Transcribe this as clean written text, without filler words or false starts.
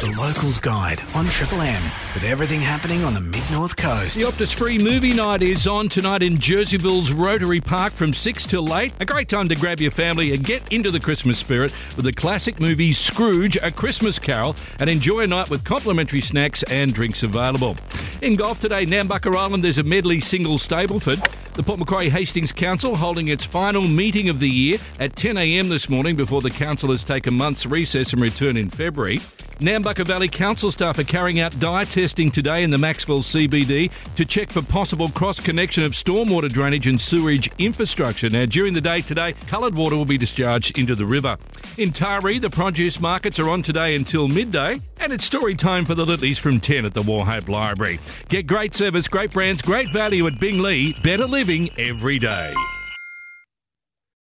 The Locals Guide on Triple M, with everything happening on the Mid-North Coast. The Optus Free Movie Night is on tonight in Jerseyville's Rotary Park from 6 till 8. A great time to grab your family and get into the Christmas spirit with the classic movie Scrooge, A Christmas Carol, and enjoy a night with complimentary snacks and drinks available. In golf today, Nambucca Island, there's a medley single Stableford. The Port Macquarie Hastings Council holding its final meeting of the year at 10 a.m. this morning before the council has taken a month's recess and return in February. Nambucca Valley Council staff are carrying out dye testing today in the Maxwell CBD to check for possible cross-connection of stormwater drainage and sewerage infrastructure. Now, during the day today, coloured water will be discharged into the river. In Taree, the produce markets are on today until midday, and it's story time for the Littlies from 10 at the Warhope Library. Get great service, great brands, great value at Bing Lee. Better living every day.